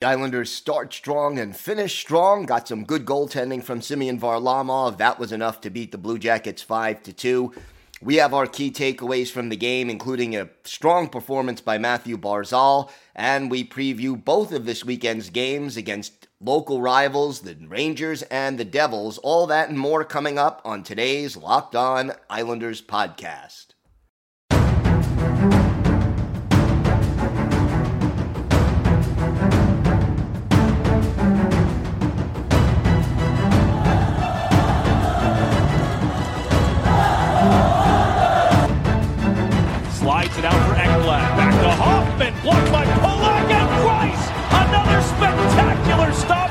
The Islanders start strong and finish strong. Got some good goaltending from Simeon Varlamov. That was enough to beat the Blue Jackets 5-2. We have our key takeaways from the game, including a strong performance by Matthew Barzal, and we preview both of this weekend's games against local rivals, the Rangers and the Devils. All that and more coming up on today's Locked On Islanders podcast. It out for Ekblad, back to Hoffman, blocked by Pulak and Price. Another spectacular stop.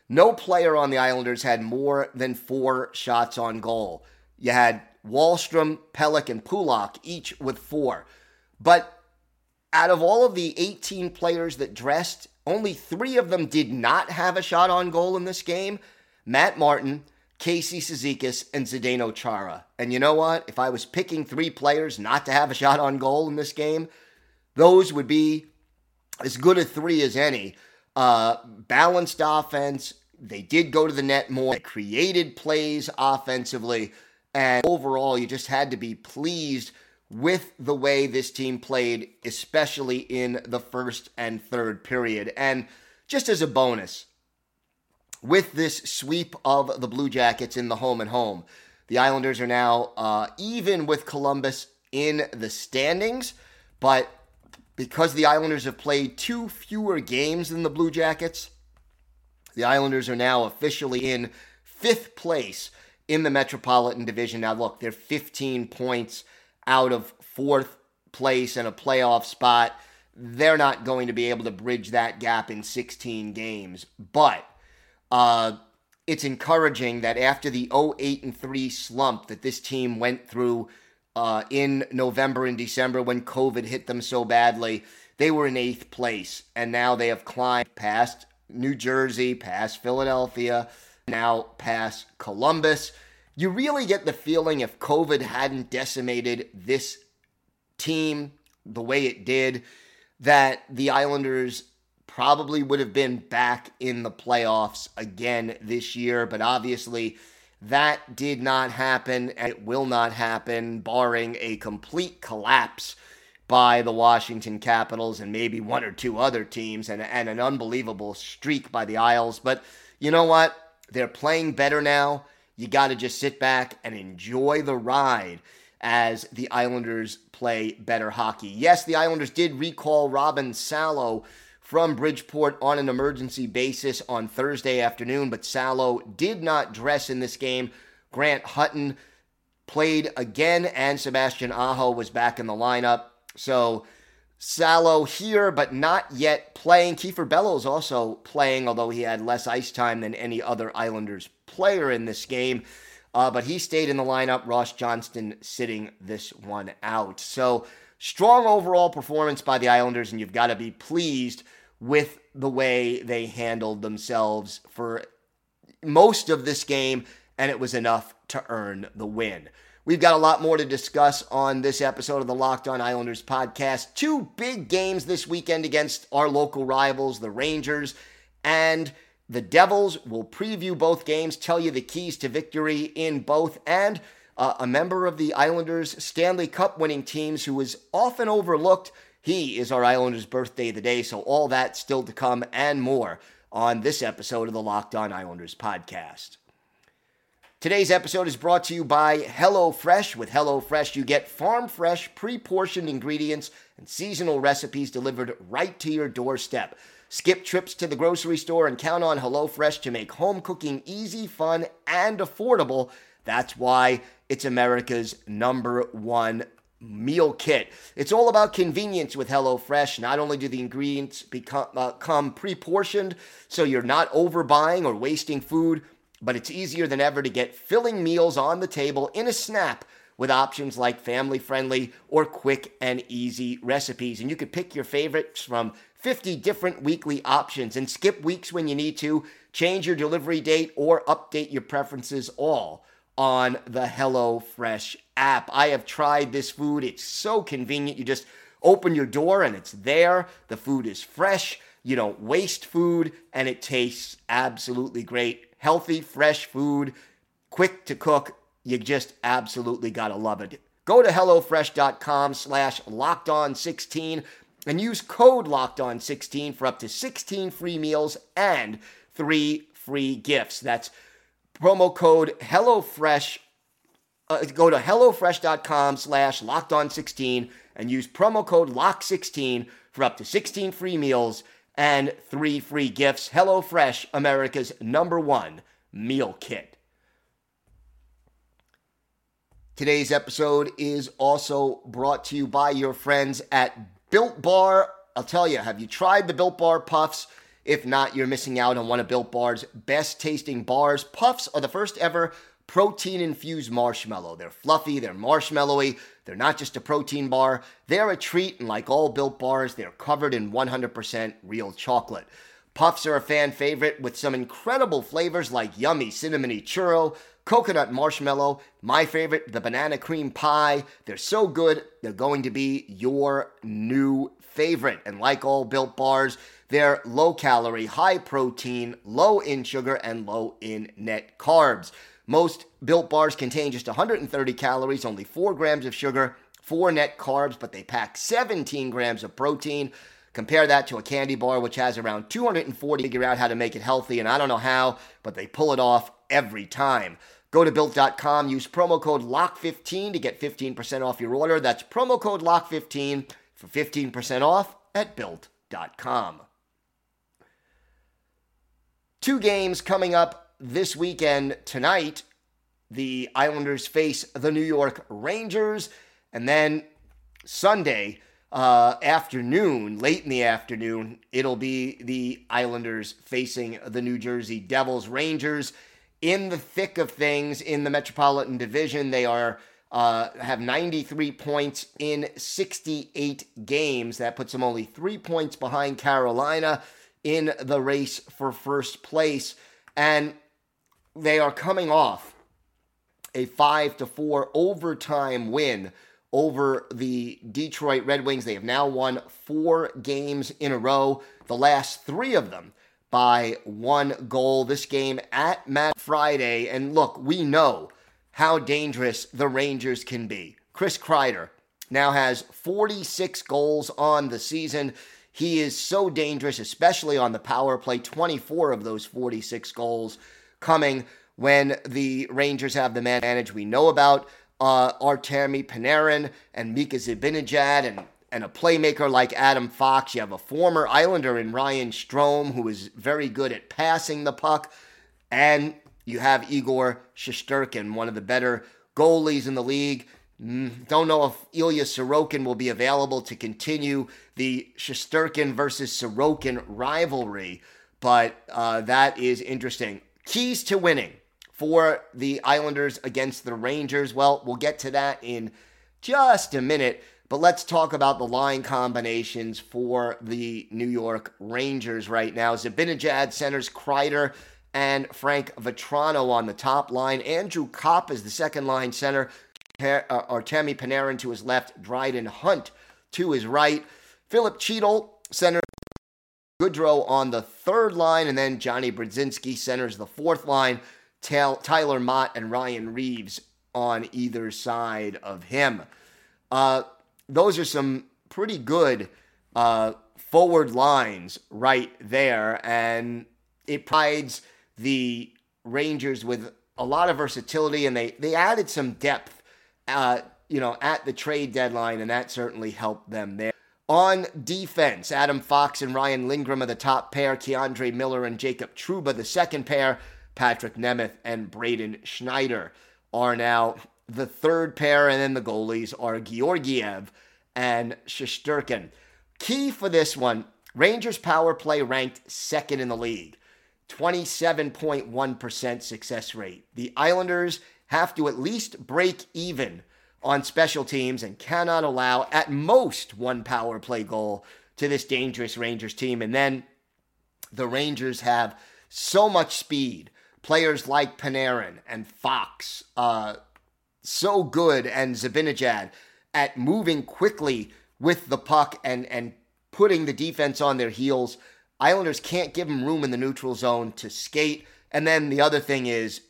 No player on the Islanders had more than 4 shots on goal. You had Wallstrom, Pelech, and Pulak, each with 4. But out of all of the 18 players that dressed, only 3 of them did not have a shot on goal in this game. Matt Martin, Casey Cizikas, and Zdeno Chara. And you know what? If I was picking 3 players not to have a shot on goal in this game, those would be as good a 3 as any. Balanced offense. They did go to the net more. They created plays offensively. And overall, you just had to be pleased with the way this team played, especially in the first and third period. And just as a bonus, with this sweep of the Blue Jackets in the home and home, the Islanders are now even with Columbus in the standings. But because the Islanders have played 2 fewer games than the Blue Jackets, the Islanders are now officially in 5th place in the Metropolitan Division. Now look, they're 15 points out of 4th place and a playoff spot. They're not going to be able to bridge that gap in 16 games. But it's encouraging that after the 0-8-3 slump that this team went through in November and December when COVID hit them so badly, they were in 8th place. And now they have climbed past New Jersey, past Philadelphia, now past Columbus. You really get the feeling if COVID hadn't decimated this team the way it did, that the Islanders probably would have been back in the playoffs again this year. But obviously, that did not happen, and it will not happen, barring a complete collapse by the Washington Capitals and maybe 1 or 2 other teams and an unbelievable streak by the Isles. But you know what? They're playing better now. You got to just sit back and enjoy the ride as the Islanders play better hockey. Yes, the Islanders did recall Robin Salo from Bridgeport on an emergency basis on Thursday afternoon, but Salo did not dress in this game. Grant Hutton played again, and Sebastian Aho was back in the lineup. So Salo here, but not yet playing. Kiefer Bellows also playing, although he had less ice time than any other Islanders player in this game. But he stayed in the lineup. Ross Johnston sitting this one out. So strong overall performance by the Islanders, and you've got to be pleased with the way they handled themselves for most of this game, and it was enough to earn the win. We've got a lot more to discuss on this episode of the Locked On Islanders podcast. 2 big games this weekend against our local rivals, the Rangers and the Devils. We'll preview both games, tell you the keys to victory in both, and a member of the Islanders Stanley Cup winning teams who is often overlooked. He is our Islanders birthday of the day, so all that still to come and more on this episode of the Locked On Islanders podcast. Today's episode is brought to you by HelloFresh. With HelloFresh, you get farm-fresh, pre-portioned ingredients and seasonal recipes delivered right to your doorstep. Skip trips to the grocery store and count on HelloFresh to make home cooking easy, fun, and affordable. That's why it's America's number one meal kit. It's all about convenience with HelloFresh. Not only do the ingredients come pre-portioned, so you're not overbuying or wasting food, but it's easier than ever to get filling meals on the table in a snap with options like family-friendly or quick and easy recipes. And you could pick your favorites from 50 different weekly options and skip weeks when you need to, change your delivery date, or update your preferences, all on the HelloFresh app. I have tried this food. It's so convenient. You just open your door and it's there. The food is fresh. You don't waste food, and it tastes absolutely great. Healthy, fresh food, quick to cook. You just absolutely got to love it. Go to HelloFresh.com/LockedOn16 and use code LockedOn16 for up to 16 free meals and 3 free gifts. That's promo code HelloFresh. Go to HelloFresh.com/LockedOn16 and use promo code LOCK16 for up to 16 free meals and 3 free gifts. HelloFresh, America's #1 meal kit. Today's episode is also brought to you by your friends at Built Bar. I'll tell you, have you tried the Built Bar Puffs? If not, you're missing out on one of Built Bar's best tasting bars. Puffs are the first ever protein-infused marshmallow. They're fluffy, they're marshmallowy, they're not just a protein bar, they're a treat, and like all Built Bars, they're covered in 100% real chocolate. Puffs are a fan favorite with some incredible flavors like yummy cinnamony churro, coconut marshmallow, my favorite, the banana cream pie. They're so good, they're going to be your new favorite. And like all Built Bars, they're low-calorie, high-protein, low in sugar, and low in net carbs. Most Built Bars contain just 130 calories, only 4 grams of sugar, 4 net carbs, but they pack 17 grams of protein. Compare that to a candy bar, which has around 240. Figure out how to make it healthy, and I don't know how, but they pull it off every time. Go to Built.com, use promo code LOCK15 to get 15% off your order. That's promo code LOCK15 for 15% off at Built.com. 2 games coming up this weekend. Tonight, the Islanders face the New York Rangers, and then Sunday afternoon, late in the afternoon, it'll be the Islanders facing the New Jersey Devils. Rangers in the thick of things in the Metropolitan Division. They are have 93 points in 68 games. That puts them only 3 points behind Carolina in the race for first place, and they are coming off a 5-4 overtime win over the Detroit Red Wings. They have now won 4 games in a row, the last 3 of them by 1 goal. This game at Matt Friday, and look, we know how dangerous the Rangers can be. Chris Kreider now has 46 goals on the season. He is so dangerous, especially on the power play. 24 of those 46 goals coming when the Rangers have the man advantage. We know about Artemi Panarin and Mika Zibanejad and a playmaker like Adam Fox. You have a former Islander in Ryan Strome, who is very good at passing the puck. And you have Igor Shesterkin, one of the better goalies in the league. Don't know if Ilya Sorokin will be available to continue the Shesterkin versus Sorokin rivalry, but that is interesting. Keys to winning for the Islanders against the Rangers. Well, we'll get to that in just a minute, but let's talk about the line combinations for the New York Rangers right now. Zibanejad centers Kreider and Frank Vetrano on the top line. Andrew Kopp is the second line center. Artemi Panarin to his left, Dryden Hunt to his right, Philip Cheadle centers Goodrow on the third line, and then Johnny Brzezinski centers the fourth line, Tyler Mott and Ryan Reeves on either side of him. Those are some pretty good forward lines right there, and it provides the Rangers with a lot of versatility, and they added some depth at the trade deadline, and that certainly helped them there. On defense, Adam Fox and Ryan Lindgren are the top pair, Keandre Miller and Jacob Trouba the second pair, Patrick Nemeth and Braden Schneider are now the third pair and then the goalies are Georgiev and Shesterkin. Key for this one, Rangers power play ranked second in the league, 27.1% success rate. The Islanders have to at least break even on special teams and cannot allow at most one power play goal to this dangerous Rangers team. And then the Rangers have so much speed. Players like Panarin and Fox, so good, and Zibanejad at moving quickly with the puck and putting the defense on their heels. Islanders can't give them room in the neutral zone to skate. And then the other thing is,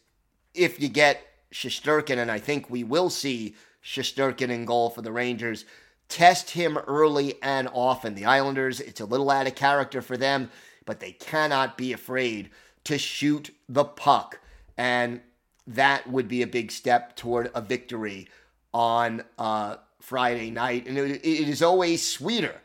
if you get Shesterkin, and I think we will see Shesterkin in goal for the Rangers, test him early and often. The Islanders, it's a little out of character for them, but they cannot be afraid to shoot the puck. And that would be a big step toward a victory on Friday night. And it is always sweeter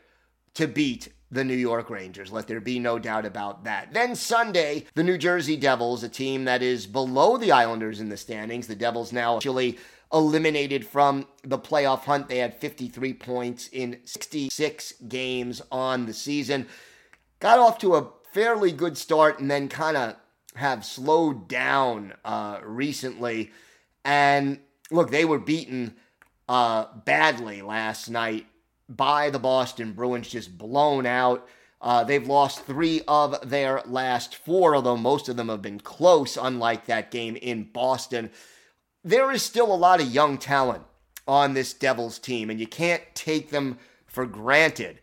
to beat the New York Rangers. Let there be no doubt about that. Then Sunday, the New Jersey Devils, a team that is below the Islanders in the standings. The Devils now actually eliminated from the playoff hunt. They had 53 points in 66 games on the season. Got off to a fairly good start and then kind of have slowed down recently. And look, they were beaten badly last night by the Boston Bruins, just blown out. They've lost 3 of their last 4, although most of them have been close, unlike that game in Boston. There is still a lot of young talent on this Devils team, and you can't take them for granted.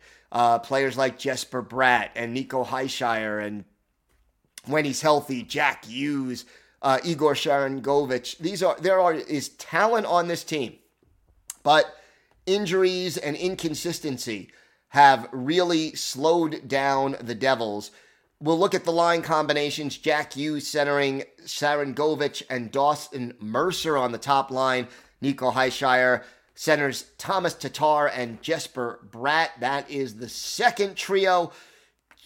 Players like Jesper Bratt and Nico Hischier, and when he's healthy, Jack Hughes, Igor Sharangovich. There is talent on this team, but injuries and inconsistency have really slowed down the Devils. We'll look at the line combinations. Jack Hughes centering Sharangovich and Dawson Mercer on the top line. Nico Hischier centers Thomas Tatar and Jesper Bratt. That is the second trio.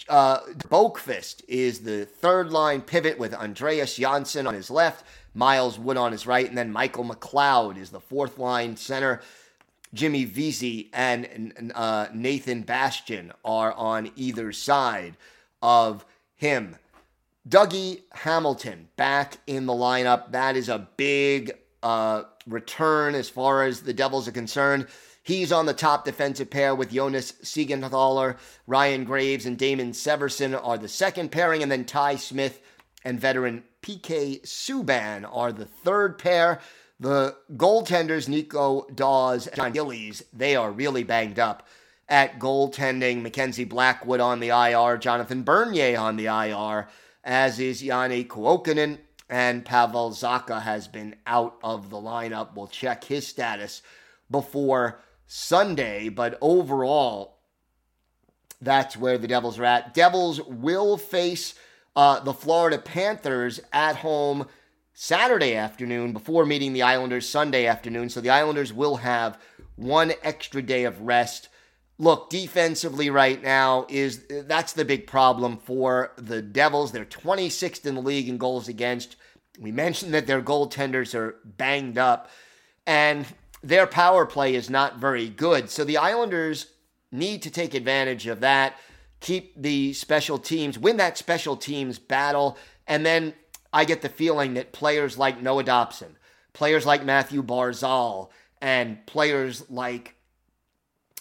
Boakvist is the third line pivot with Andreas Janssen on his left, Miles Wood on his right, and then Michael McLeod is the fourth line center. Jimmy Vesey and Nathan Bastian are on either side of him. Dougie Hamilton back in the lineup. That is a big return as far as the Devils are concerned. He's on the top defensive pair with Jonas Siegenthaler. Ryan Graves and Damon Severson are the second pairing, and then Ty Smith and veteran PK Subban are the third pair. The goaltenders, Nico Dawes and John Gillies, they are really banged up at goaltending. Mackenzie Blackwood on the IR, Jonathan Bernier on the IR, as is Jani Kuokkanen, and Pavel Zacha has been out of the lineup. We'll check his status before Sunday, but overall, that's where the Devils are at. Devils will face the Florida Panthers at home Saturday afternoon before meeting the Islanders Sunday afternoon. So the Islanders will have one extra day of rest. Look, defensively right now, that's the big problem for the Devils. They're 26th in the league in goals against. We mentioned that their goaltenders are banged up, and their power play is not very good. So the Islanders need to take advantage of that, keep the special teams, win that special teams battle, and then I get the feeling that players like Noah Dobson, players like Matthew Barzal, and players like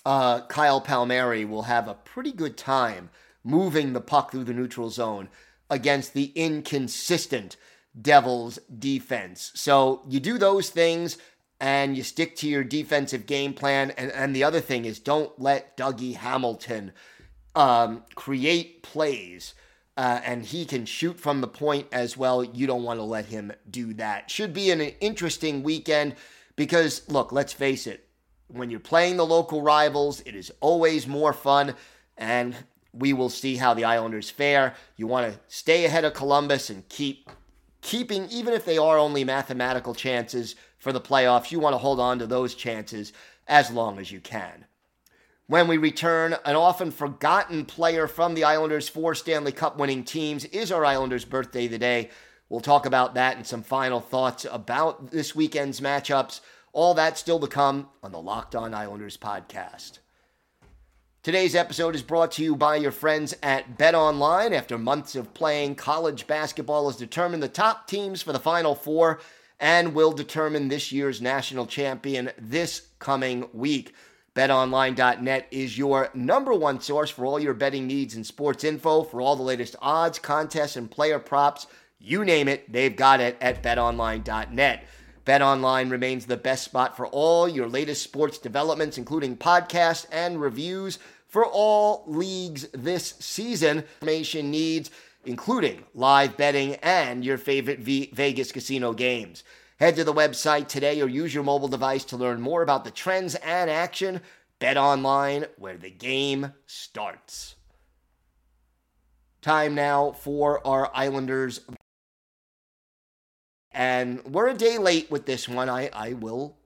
Kyle Palmieri will have a pretty good time moving the puck through the neutral zone against the inconsistent Devils defense. So you do those things and you stick to your defensive game plan. And the other thing is, don't let Dougie Hamilton create plays. And he can shoot from the point as well. You don't want to let him do that. Should be an interesting weekend because, look, let's face it, when you're playing the local rivals, it is always more fun, and we will see how the Islanders fare. You want to stay ahead of Columbus and keeping, even if they are only mathematical chances for the playoffs, you want to hold on to those chances as long as you can. When we return, an often forgotten player from the Islanders' 4 Stanley Cup winning teams is our Islanders' birthday today. We'll talk about that and some final thoughts about this weekend's matchups. All that still to come on the Locked On Islanders podcast. Today's episode is brought to you by your friends at BetOnline. After months of playing, college basketball has determined the top teams for the Final Four and will determine this year's national champion this coming week. BetOnline.net is your number one source for all your betting needs and sports info. For all the latest odds, contests, and player props, you name it, they've got it at BetOnline.net. BetOnline remains the best spot for all your latest sports developments, including podcasts and reviews for all leagues this season. Information needs, including live betting and your favorite Vegas casino games. Head to the website today or use your mobile device to learn more about the trends and action. BetOnline, where the game starts. Time now for our Islanders. And we're a day late with this one. I will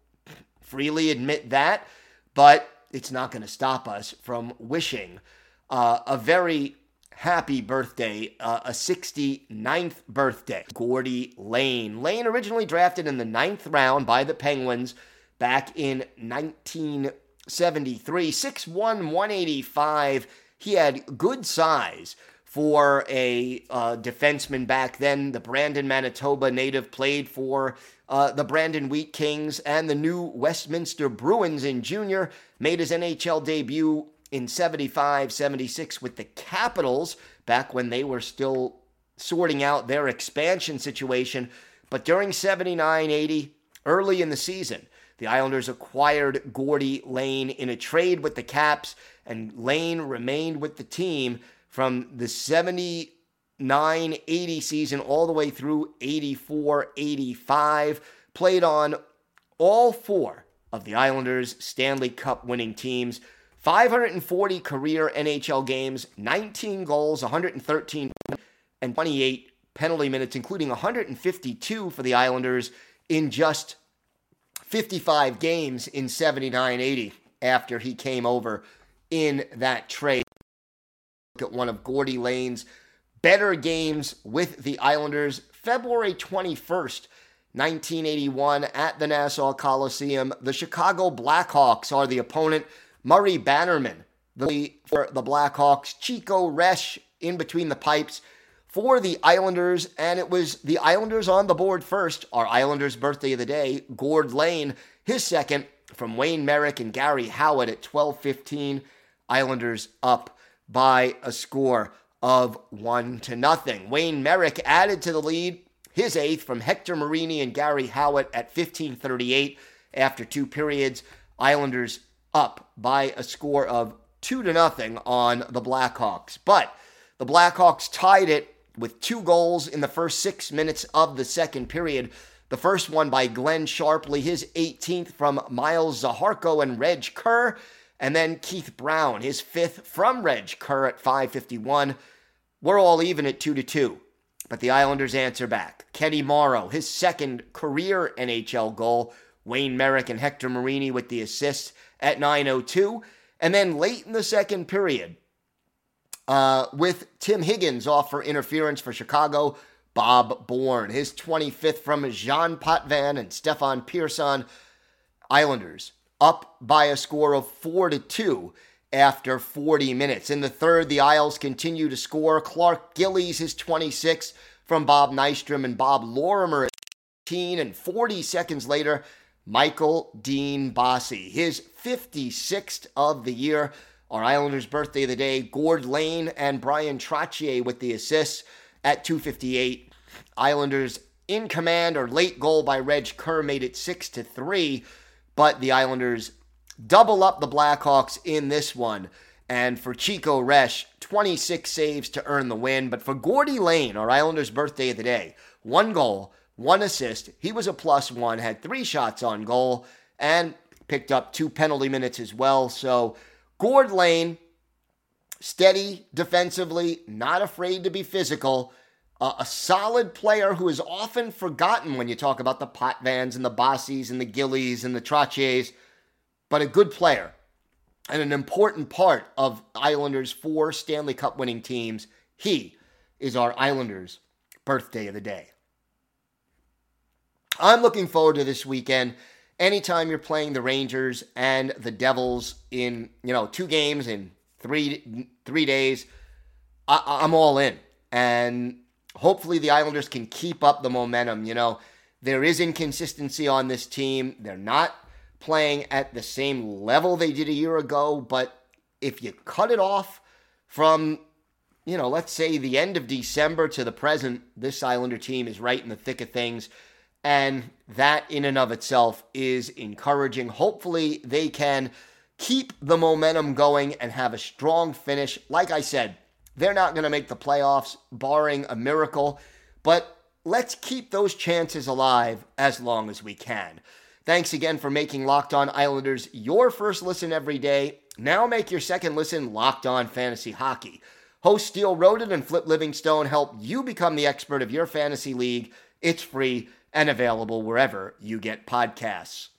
freely admit that, but it's not going to stop us from wishing a very happy birthday, a 69th birthday. Gordy Lane. Lane originally drafted in the 9th round by the Penguins back in 1973. 6'1", 185. He had good size for a defenseman back then. The Brandon, Manitoba native played for the Brandon Wheat Kings and the new Westminster Bruins in junior. Made his NHL debut in 75-76 with the Capitals, back when they were still sorting out their expansion situation. But during 79-80, early in the season, the Islanders acquired Gordy Lane in a trade with the Caps, and Lane remained with the team from the 79-80 season all the way through 84-85, played on all four of the Islanders' Stanley Cup winning teams, 540 career NHL games, 19 goals, 113 and 28 penalty minutes, including 152 for the Islanders in just 55 games in 79-80 after he came over in that trade. At one of Gordy Lane's better games with the Islanders, February 21st, 1981 at the Nassau Coliseum. The Chicago Blackhawks are the opponent. Murray Bannerman, for the Blackhawks. Chico Resch in between the pipes for the Islanders, and it was the Islanders on the board first. Our Islanders' birthday of the day, Gord Lane, his second from Wayne Merrick and Gary Howard at 12:15. Islanders up by a score of 1-0. Wayne Merrick added to the lead, his eighth from Hector Marini and Gary Howard at 15:38 after two periods. Islanders up by a score of 2-0 on the Blackhawks. But the Blackhawks tied it with 2 goals in the first 6 minutes of the second period. The first one by Glenn Sharpley, his 18th from Miles Zaharko and Reg Kerr. And then Keith Brown, his 5th from Reg Kerr at 5:51. We're all even at 2-2. But the Islanders answer back. Kenny Morrow, his 2nd career NHL goal. Wayne Merrick and Hector Marini with the assist at 9:02. And then late in the second period, with Tim Higgins off for interference for Chicago, Bob Bourne, his 25th from Jean Potvin and Stefan Pearson. Islanders up by a score of 4-2 after 40 minutes. In the third, the Isles continue to score. Clark Gillies, his 26th from Bob Nystrom and Bob Lorimer at 18, and 40 seconds later, Michael Dean Bossy, his 56th of the year. Our Islanders' birthday of the day, Gord Lane and Brian Trottier with the assists at 2:58. Islanders in command, or late goal by Reg Kerr made it 6-3. But the Islanders double up the Blackhawks in this one. And for Chico Resch, 26 saves to earn the win. But for Gordy Lane, our Islanders' birthday of the day, 1 goal, 1 assist. He was a +1, had 3 shots on goal, and picked up 2 penalty minutes as well. So Gord Lane, steady defensively, not afraid to be physical. A solid player who is often forgotten when you talk about the Potvins and the Bossies and the Gillies and the Trottiers, but a good player and an important part of Islanders' 4 Stanley Cup winning teams. He is our Islanders' birthday of the day. I'm looking forward to this weekend. Anytime you're playing the Rangers and the Devils in, you know, two games in three days, I'm all in. And hopefully the Islanders can keep up the momentum. You know, there is inconsistency on this team. They're not playing at the same level they did a year ago, but if you cut it off from, you know, let's say the end of December to the present, this Islander team is right in the thick of things. And that in and of itself is encouraging. Hopefully they can keep the momentum going and have a strong finish. Like I said, they're not going to make the playoffs, barring a miracle, but let's keep those chances alive as long as we can. Thanks again for making Locked On Islanders your first listen every day. Now make your second listen Locked On Fantasy Hockey. Hosts Steele Roden and Flip Livingstone help you become the expert of your fantasy league. It's free and available wherever you get podcasts.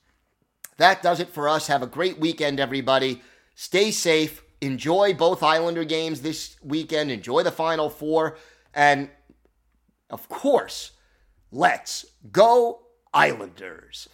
That does it for us. Have a great weekend, everybody. Stay safe. Enjoy both Islander games this weekend. Enjoy the Final Four. And, of course, let's go Islanders.